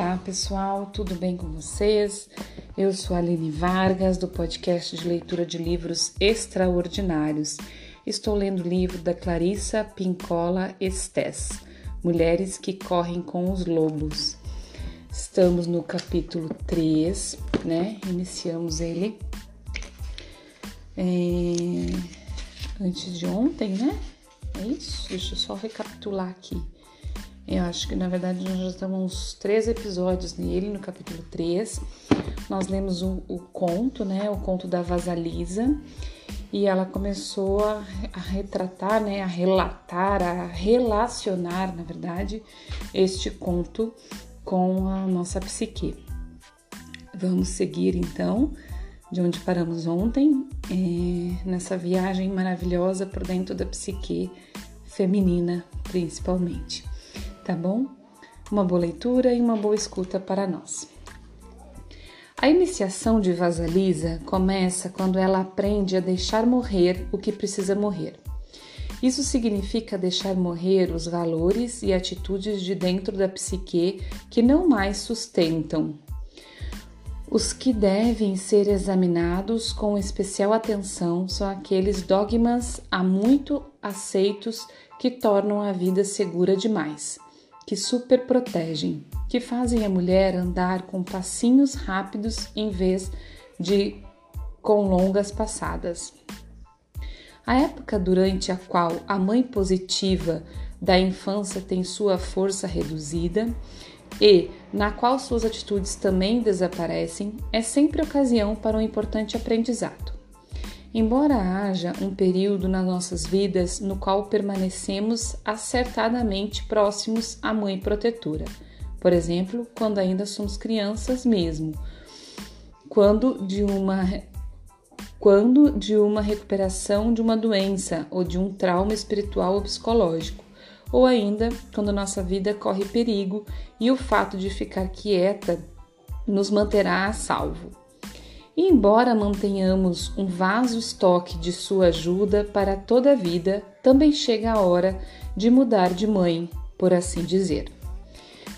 Olá pessoal, tudo bem com vocês? Eu sou a Aline Vargas do podcast de leitura de livros extraordinários. Estou lendo o livro da Clarissa Pinkola Estes, Mulheres que Correm com os Lobos. Estamos no capítulo 3, né? Iniciamos ele antes de ontem, né? É isso? Deixa eu só recapitular aqui. Eu acho que, na verdade, nós já estamos uns 3 episódios nele, no capítulo 3. Nós lemos o conto, né? O conto da Vasilisa. E ela começou a retratar, né? A relatar, a relacionar, na verdade, este conto com a nossa psique. Vamos seguir, então, de onde paramos ontem, nessa viagem maravilhosa por dentro da psique feminina, principalmente. Tá bom? Uma boa leitura e uma boa escuta para nós. A iniciação de Vasilisa começa quando ela aprende a deixar morrer o que precisa morrer. Isso significa deixar morrer os valores e atitudes de dentro da psique que não mais sustentam, os que devem ser examinados com especial atenção são aqueles dogmas há muito aceitos que tornam a vida segura demais, que superprotegem, que fazem a mulher andar com passinhos rápidos em vez de com longas passadas. A época durante a qual a mãe positiva da infância tem sua força reduzida e na qual suas atitudes também desaparecem, é sempre ocasião para um importante aprendizado. Embora haja um período nas nossas vidas no qual permanecemos acertadamente próximos à mãe protetora, por exemplo, quando ainda somos crianças mesmo, quando de uma recuperação de uma doença ou de um trauma espiritual ou psicológico, ou ainda quando nossa vida corre perigo e o fato de ficar quieta nos manterá a salvo. E embora mantenhamos um vasto estoque de sua ajuda para toda a vida, também chega a hora de mudar de mãe, por assim dizer.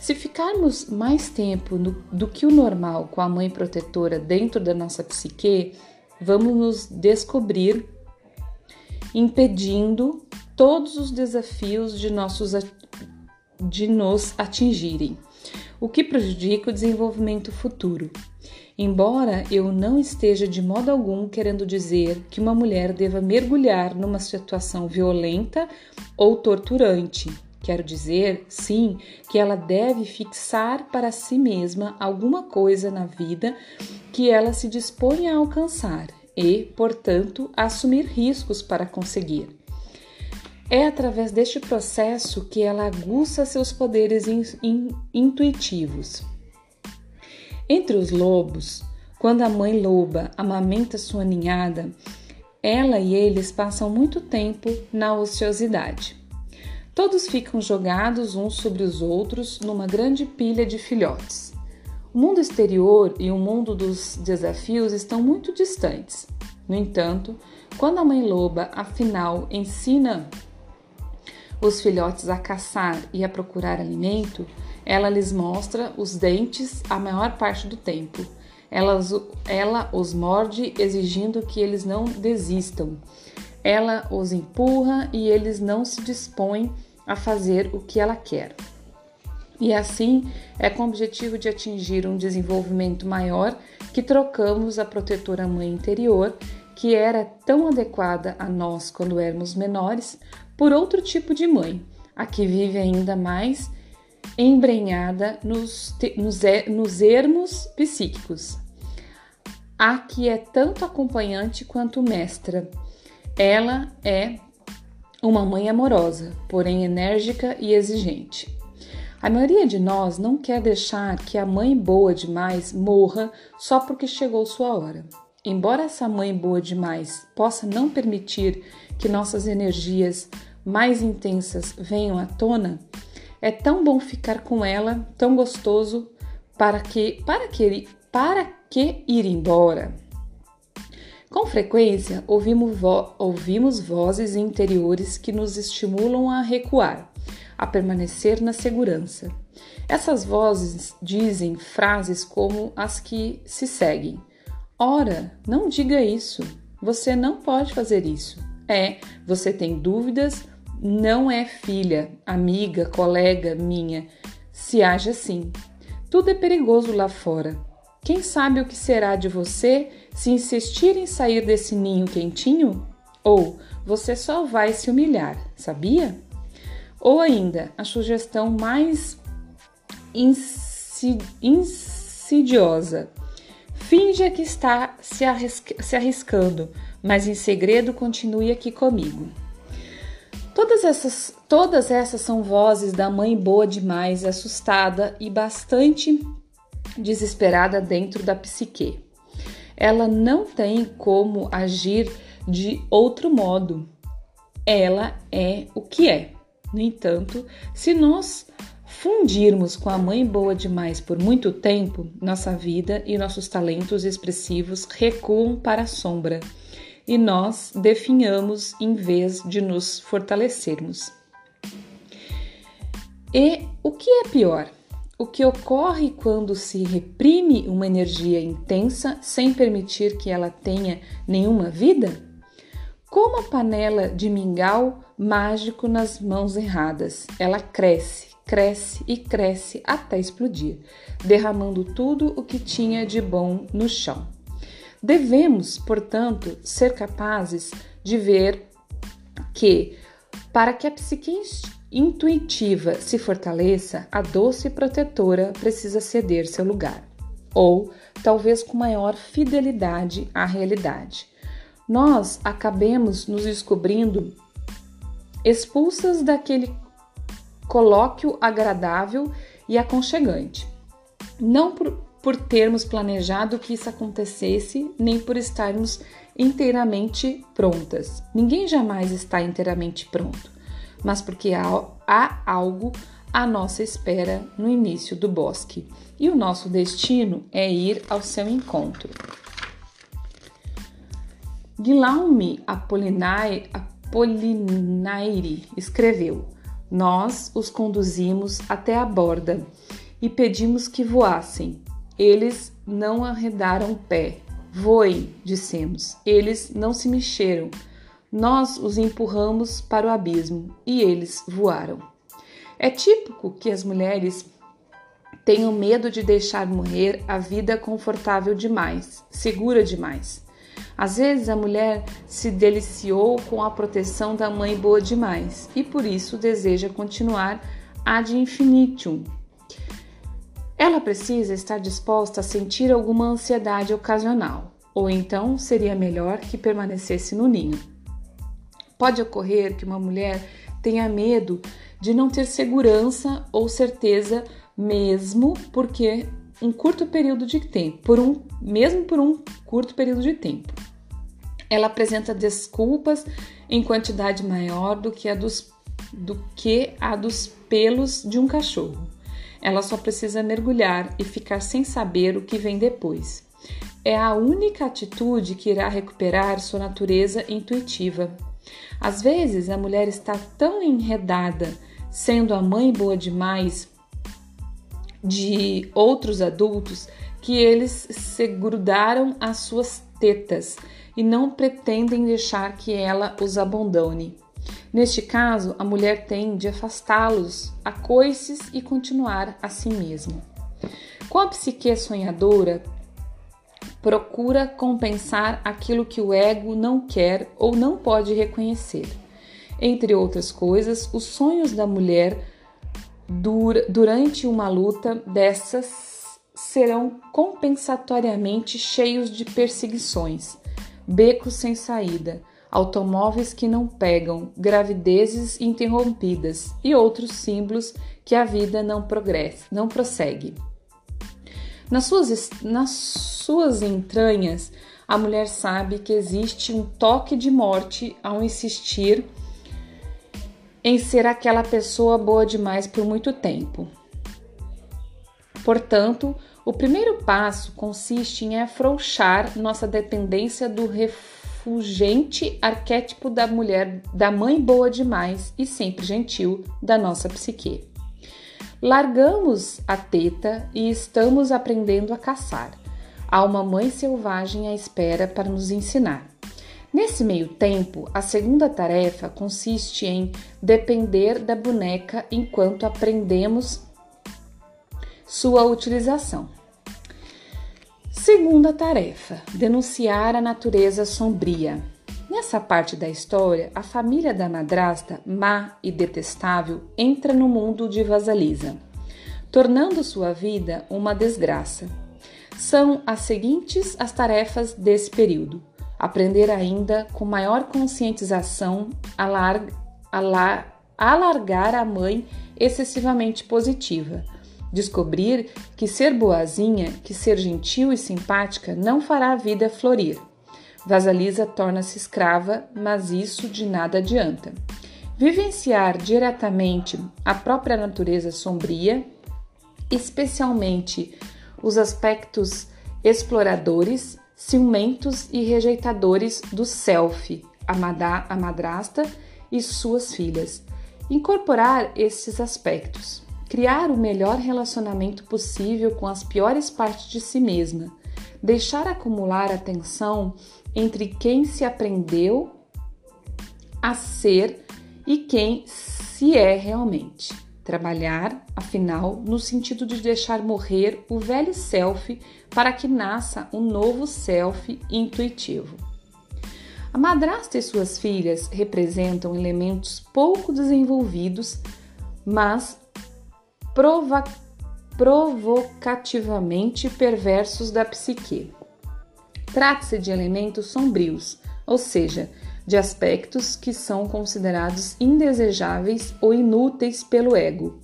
Se ficarmos mais tempo do que o normal com a mãe protetora dentro da nossa psique, vamos nos descobrir impedindo todos os desafios de nos atingirem, o que prejudica o desenvolvimento futuro. Embora eu não esteja de modo algum querendo dizer que uma mulher deva mergulhar numa situação violenta ou torturante, quero dizer, sim, que ela deve fixar para si mesma alguma coisa na vida que ela se dispõe a alcançar e, portanto, assumir riscos para conseguir. É através deste processo que ela aguça seus poderes intuitivos. Entre os lobos, quando a mãe loba amamenta sua ninhada, ela e eles passam muito tempo na ociosidade. Todos ficam jogados uns sobre os outros numa grande pilha de filhotes. O mundo exterior e o mundo dos desafios estão muito distantes. No entanto, quando a mãe loba, afinal, ensina os filhotes a caçar e a procurar alimento, ela lhes mostra os dentes a maior parte do tempo. Ela os morde, exigindo que eles não desistam. Ela os empurra e eles não se dispõem a fazer o que ela quer. E assim é com o objetivo de atingir um desenvolvimento maior que trocamos a protetora mãe interior, que era tão adequada a nós quando éramos menores, por outro tipo de mãe, a que vive ainda mais embrenhada nos ermos psíquicos, a que é tanto acompanhante quanto mestra. Ela é uma mãe amorosa, porém enérgica e exigente. A maioria de nós não quer deixar que a mãe boa demais morra só porque chegou sua hora. Embora essa mãe boa demais possa não permitir que nossas energias mais intensas venham à tona, é tão bom ficar com ela, tão gostoso, para que ir embora. Com frequência, ouvimos vozes interiores que nos estimulam a recuar, a permanecer na segurança. Essas vozes dizem frases como as que se seguem. Ora, não diga isso. Você não pode fazer isso. Você tem dúvidas? Não é filha, amiga, colega minha. Se age assim. Tudo é perigoso lá fora. Quem sabe o que será de você se insistir em sair desse ninho quentinho? Ou você só vai se humilhar, sabia? Ou ainda, a sugestão mais insidiosa. Finja que está se arriscando, mas em segredo continue aqui comigo. Todas essas são vozes da mãe boa demais, assustada e bastante desesperada dentro da psique. Ela não tem como agir de outro modo. Ela é o que é. No entanto, se nós fundirmos com a mãe boa demais por muito tempo, nossa vida e nossos talentos expressivos recuam para a sombra e nós definhamos em vez de nos fortalecermos. E o que é pior? O que ocorre quando se reprime uma energia intensa sem permitir que ela tenha nenhuma vida? Como a panela de mingau mágico nas mãos erradas, ela cresce, cresce e cresce até explodir, derramando tudo o que tinha de bom no chão. Devemos, portanto, ser capazes de ver que, para que a psique intuitiva se fortaleça, a doce protetora precisa ceder seu lugar, ou talvez com maior fidelidade à realidade. Nós acabemos nos descobrindo expulsas daquele colóquio agradável e aconchegante, não por termos planejado que isso acontecesse, nem por estarmos inteiramente prontas. Ninguém jamais está inteiramente pronto, mas porque há algo à nossa espera no início do bosque, e o nosso destino é ir ao seu encontro. Guillaume Apollinaire escreveu: nós os conduzimos até a borda e pedimos que voassem. Eles não arredaram o pé. Voem, dissemos. Eles não se mexeram. Nós os empurramos para o abismo e eles voaram. É típico que as mulheres tenham medo de deixar morrer a vida confortável demais, segura demais. Às vezes a mulher se deliciou com a proteção da mãe boa demais e por isso deseja continuar ad infinitum. Ela precisa estar disposta a sentir alguma ansiedade ocasional, ou então seria melhor que permanecesse no ninho. Pode ocorrer que uma mulher tenha medo de não ter segurança ou certeza mesmo por um curto período de tempo. Ela apresenta desculpas em quantidade maior do que a dos pelos de um cachorro. Ela só precisa mergulhar e ficar sem saber o que vem depois. É a única atitude que irá recuperar sua natureza intuitiva. Às vezes, a mulher está tão enredada, sendo a mãe boa demais de outros adultos, que eles se grudaram às suas tetas e não pretendem deixar que ela os abandone. Neste caso, a mulher tem de afastá-los a coices e continuar a si mesma. Com a psique sonhadora, procura compensar aquilo que o ego não quer ou não pode reconhecer. Entre outras coisas, os sonhos da mulher durante uma luta dessas serão compensatoriamente cheios de perseguições, becos sem saída, automóveis que não pegam, gravidezes interrompidas e outros símbolos que a vida não prossegue. Nas suas entranhas, a mulher sabe que existe um toque de morte ao insistir em ser aquela pessoa boa demais por muito tempo. Portanto, o primeiro passo consiste em afrouxar nossa dependência do refúgio refulgente arquétipo da mulher, da mãe boa demais e sempre gentil da nossa psique. Largamos a teta e estamos aprendendo a caçar. Há uma mãe selvagem à espera para nos ensinar. Nesse meio tempo, a segunda tarefa consiste em depender da boneca enquanto aprendemos sua utilização. Segunda tarefa, denunciar a natureza sombria. Nessa parte da história, a família da madrasta, má e detestável, entra no mundo de Vasilisa, tornando sua vida uma desgraça. São as seguintes as tarefas desse período. Aprender ainda com maior conscientização a largar a mãe excessivamente positiva. Descobrir que ser boazinha, que ser gentil e simpática não fará a vida florir. Vasilisa torna-se escrava, mas isso de nada adianta. Vivenciar diretamente a própria natureza sombria, especialmente os aspectos exploradores, ciumentos e rejeitadores do self, a madrasta e suas filhas. Incorporar esses aspectos. Criar o melhor relacionamento possível com as piores partes de si mesma. Deixar acumular a tensão entre quem se aprendeu a ser e quem se é realmente. Trabalhar, afinal, no sentido de deixar morrer o velho self para que nasça um novo self intuitivo. A madrasta e suas filhas representam elementos pouco desenvolvidos, mas provocativamente perversos da psique. Trata-se de elementos sombrios, ou seja, de aspectos que são considerados indesejáveis ou inúteis pelo ego,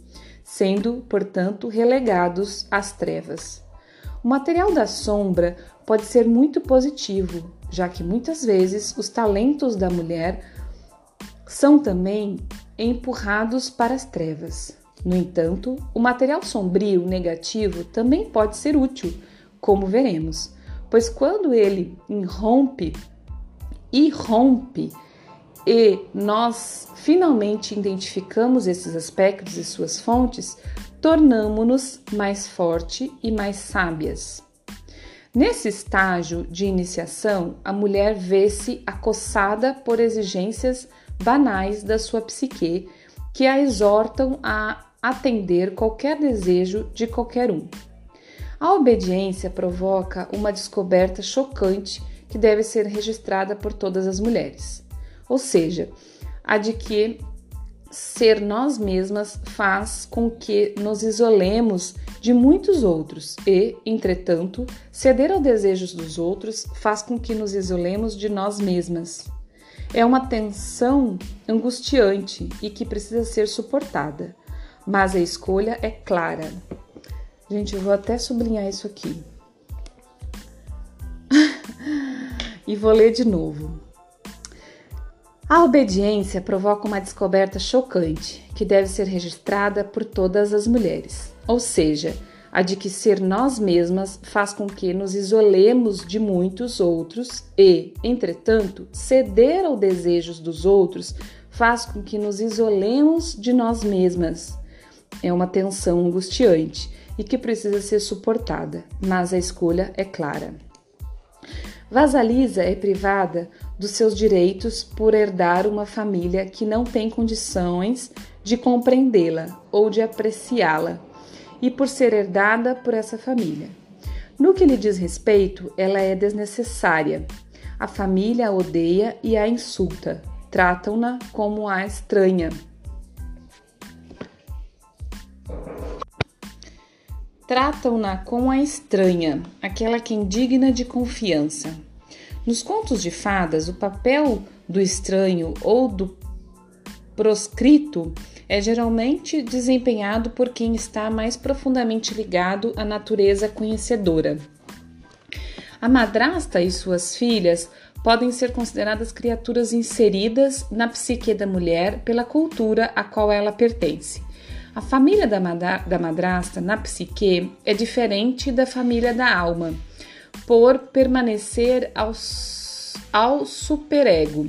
sendo, portanto, relegados às trevas. O material da sombra pode ser muito positivo, já que muitas vezes os talentos da mulher são também empurrados para as trevas. No entanto, o material sombrio negativo também pode ser útil, como veremos, pois quando ele irrompe e nós finalmente identificamos esses aspectos e suas fontes, tornamo-nos mais fortes e mais sábias. Nesse estágio de iniciação, a mulher vê-se acossada por exigências banais da sua psique que a exortam a atender qualquer desejo de qualquer um. A obediência provoca uma descoberta chocante que deve ser registrada por todas as mulheres, ou seja, a de que ser nós mesmas faz com que nos isolemos de muitos outros e, entretanto, ceder aos desejos dos outros faz com que nos isolemos de nós mesmas. É uma tensão angustiante e que precisa ser suportada, mas a escolha é clara. Gente, eu vou até sublinhar isso aqui. E vou ler de novo. A obediência provoca uma descoberta chocante, que deve ser registrada por todas as mulheres, ou seja, a de que ser nós mesmas faz com que nos isolemos de muitos outros e, entretanto, ceder aos desejos dos outros faz com que nos isolemos de nós mesmas. É uma tensão angustiante e que precisa ser suportada, mas a escolha é clara. Vasilisa é privada dos seus direitos por herdar uma família que não tem condições de compreendê-la ou de apreciá-la e por ser herdada por essa família. No que lhe diz respeito, ela é desnecessária. A família a odeia e a insulta. Tratam-na como a estranha. Tratam-na como a estranha, aquela que é indigna de confiança. Nos contos de fadas, o papel do estranho ou do proscrito é geralmente desempenhado por quem está mais profundamente ligado à natureza conhecedora. A madrasta e suas filhas podem ser consideradas criaturas inseridas na psique da mulher pela cultura a qual ela pertence. A família da madrasta na psique é diferente da família da alma, por permanecer ao superego.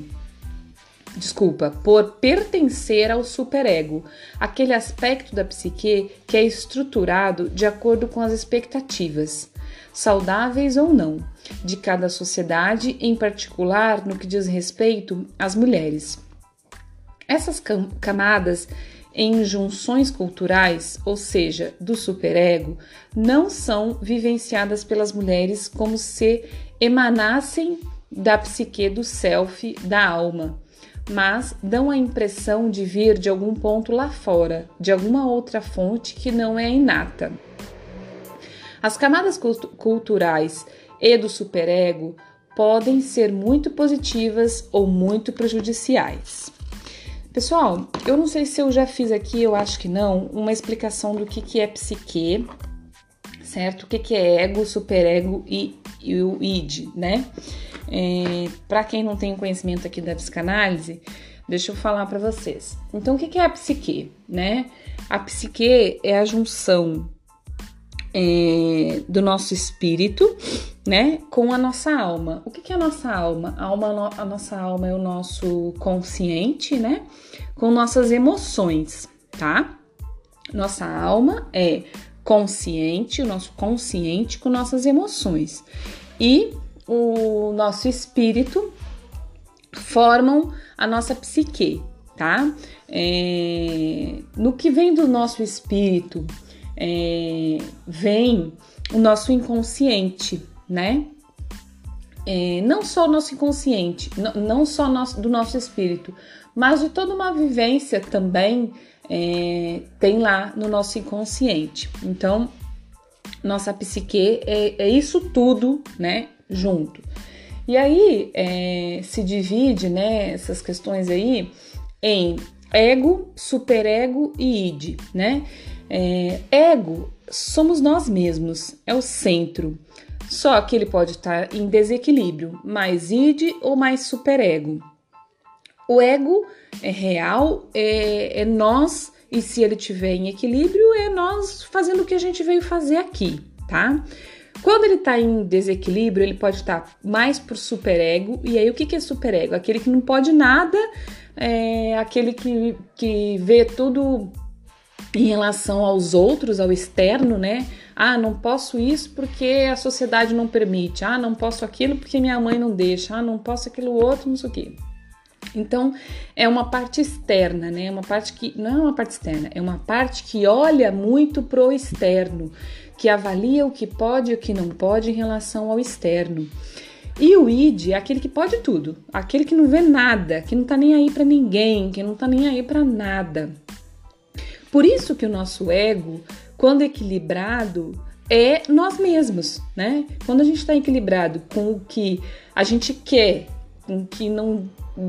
Desculpa, por pertencer ao superego, aquele aspecto da psique que é estruturado de acordo com as expectativas, saudáveis ou não, de cada sociedade, em particular no que diz respeito às mulheres. Essas camadas em junções culturais, ou seja, do superego, não são vivenciadas pelas mulheres como se emanassem da psique do self, da alma, mas dão a impressão de vir de algum ponto lá fora, de alguma outra fonte que não é inata. As camadas culturais e do superego podem ser muito positivas ou muito prejudiciais. Pessoal, eu não sei se eu já fiz aqui, eu acho que não, uma explicação do que é psique, certo? O que é ego, superego e o id, né? Para quem não tem conhecimento aqui da psicanálise, deixa eu falar para vocês. Então, o que é a psique, né? A psique é a junção do nosso espírito, né, com a nossa alma. O que é a nossa alma? A nossa alma é o nosso consciente, né, com nossas emoções, tá? Nossa alma é consciente, o nosso consciente com nossas emoções. E o nosso espírito formam a nossa psique, tá? No que vem do nosso espírito, vem o nosso inconsciente, né? Não só o nosso inconsciente, não só do nosso espírito, mas de toda uma vivência também tem lá no nosso inconsciente. Então, nossa psique é isso tudo, né? Junto. E aí se divide, né, essas questões aí em ego, superego e id, né? Ego somos nós mesmos, é o centro. Só que ele pode estar em desequilíbrio, mais id ou mais superego. O ego é real, é nós, e se ele tiver em equilíbrio, é nós fazendo o que a gente veio fazer aqui, tá? Quando ele está em desequilíbrio, ele pode estar mais por superego. E aí, o que é superego? Aquele que não pode nada, aquele que vê tudo em relação aos outros, ao externo, né? Ah, não posso isso porque a sociedade não permite. Ah, não posso aquilo porque minha mãe não deixa. Ah, não posso aquilo outro, não sei o quê. Então, é uma parte externa, né? Uma parte que não é uma parte externa, é uma parte que olha muito pro externo, que avalia o que pode e o que não pode em relação ao externo. E o id é aquele que pode tudo, aquele que não vê nada, que não tá nem aí para ninguém, que não tá nem aí para nada. Por isso que o nosso ego, quando equilibrado, é nós mesmos, né? Quando a gente tá equilibrado com o que a gente quer, com o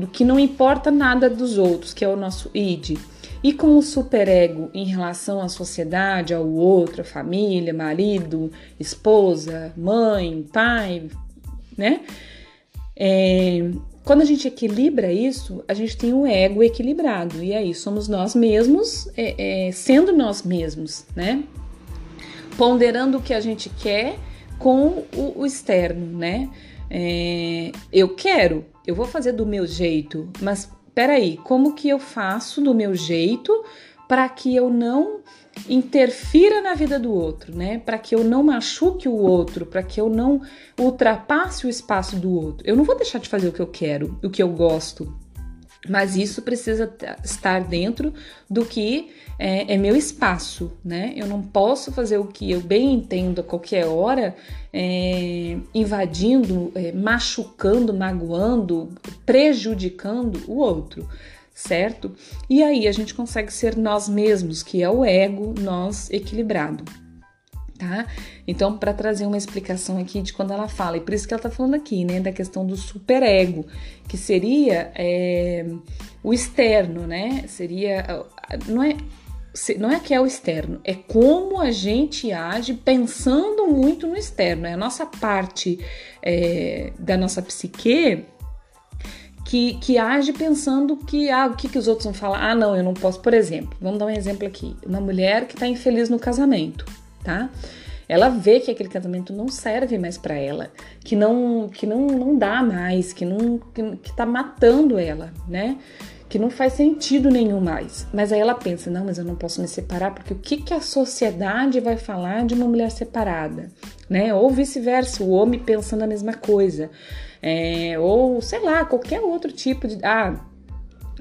que não importa nada dos outros, que é o nosso id. E com o superego em relação à sociedade, ao outro, à família, marido, esposa, mãe, pai, né? Quando a gente equilibra isso, a gente tem um ego equilibrado. E aí somos nós mesmos, sendo nós mesmos, né? Ponderando o que a gente quer com o externo, né? Eu quero, eu vou fazer do meu jeito, mas peraí, como que eu faço do meu jeito para que eu não interfira na vida do outro, né? Para que eu não machuque o outro, para que eu não ultrapasse o espaço do outro. Eu não vou deixar de fazer o que eu quero, o que eu gosto, mas isso precisa estar dentro do que é meu espaço, né? Eu não posso fazer o que eu bem entendo a qualquer hora, invadindo, machucando, magoando, prejudicando o outro, certo? E aí a gente consegue ser nós mesmos, que é o ego, nós equilibrado, tá? Então, para trazer uma explicação aqui de quando ela fala, e por isso que ela tá falando aqui, né, da questão do superego, que seria o externo, né? Seria, não é que é o externo, é como a gente age pensando muito no externo, é a nossa parte da nossa psique que age pensando que, o que os outros vão falar? Ah, não, eu não posso, por exemplo, vamos dar um exemplo aqui, uma mulher que tá infeliz no casamento, tá? Ela vê que aquele casamento não serve mais para ela, que não dá mais, que tá matando ela, né? Que não faz sentido nenhum mais. Mas aí ela pensa, não, mas eu não posso me separar, porque o que a sociedade vai falar de uma mulher separada, né? Ou vice-versa, o homem pensando a mesma coisa. Ou, sei lá, qualquer outro tipo de...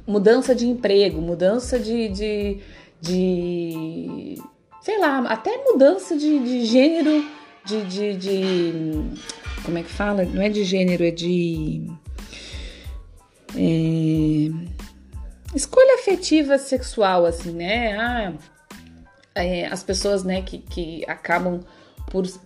mudança de emprego, mudança de sei lá, até mudança de gênero, de como é que fala? Não é de gênero, é de... escolha afetiva sexual, assim, né? As pessoas, né, que acabam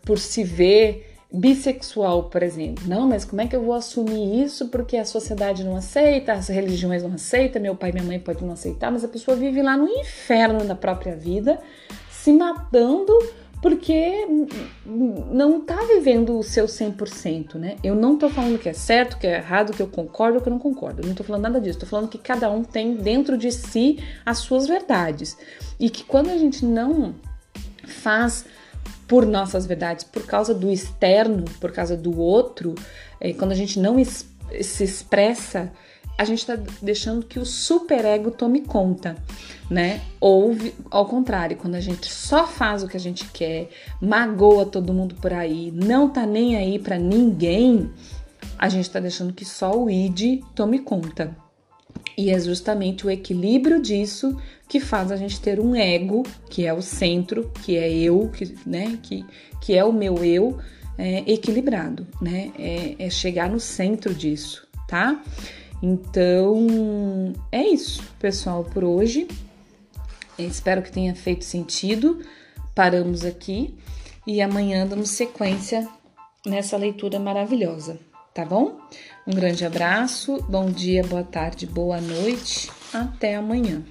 por se ver bissexual, por exemplo. Não, mas como é que eu vou assumir isso? Porque a sociedade não aceita, as religiões não aceitam, meu pai e minha mãe podem não aceitar, mas a pessoa vive lá no inferno da própria vida, se matando, porque não tá vivendo o seu 100%, né? Eu não tô falando que é certo, que é errado, que eu concordo, que eu não concordo. Eu não tô falando nada disso. Tô falando que cada um tem dentro de si as suas verdades. E que quando a gente não faz por nossas verdades, por causa do externo, por causa do outro, quando a gente não se expressa, a gente tá deixando que o superego tome conta, né? Ou, ao contrário, quando a gente só faz o que a gente quer, magoa todo mundo por aí, não tá nem aí pra ninguém, a gente tá deixando que só o id tome conta. E é justamente o equilíbrio disso que faz a gente ter um ego, que é o centro, que é eu, né? Que é o meu eu, equilibrado, né? É chegar no centro disso, tá? Então, é isso, pessoal, por hoje. Eu espero que tenha feito sentido. Paramos aqui e amanhã damos sequência nessa leitura maravilhosa, tá bom? Um grande abraço, bom dia, boa tarde, boa noite. Até amanhã.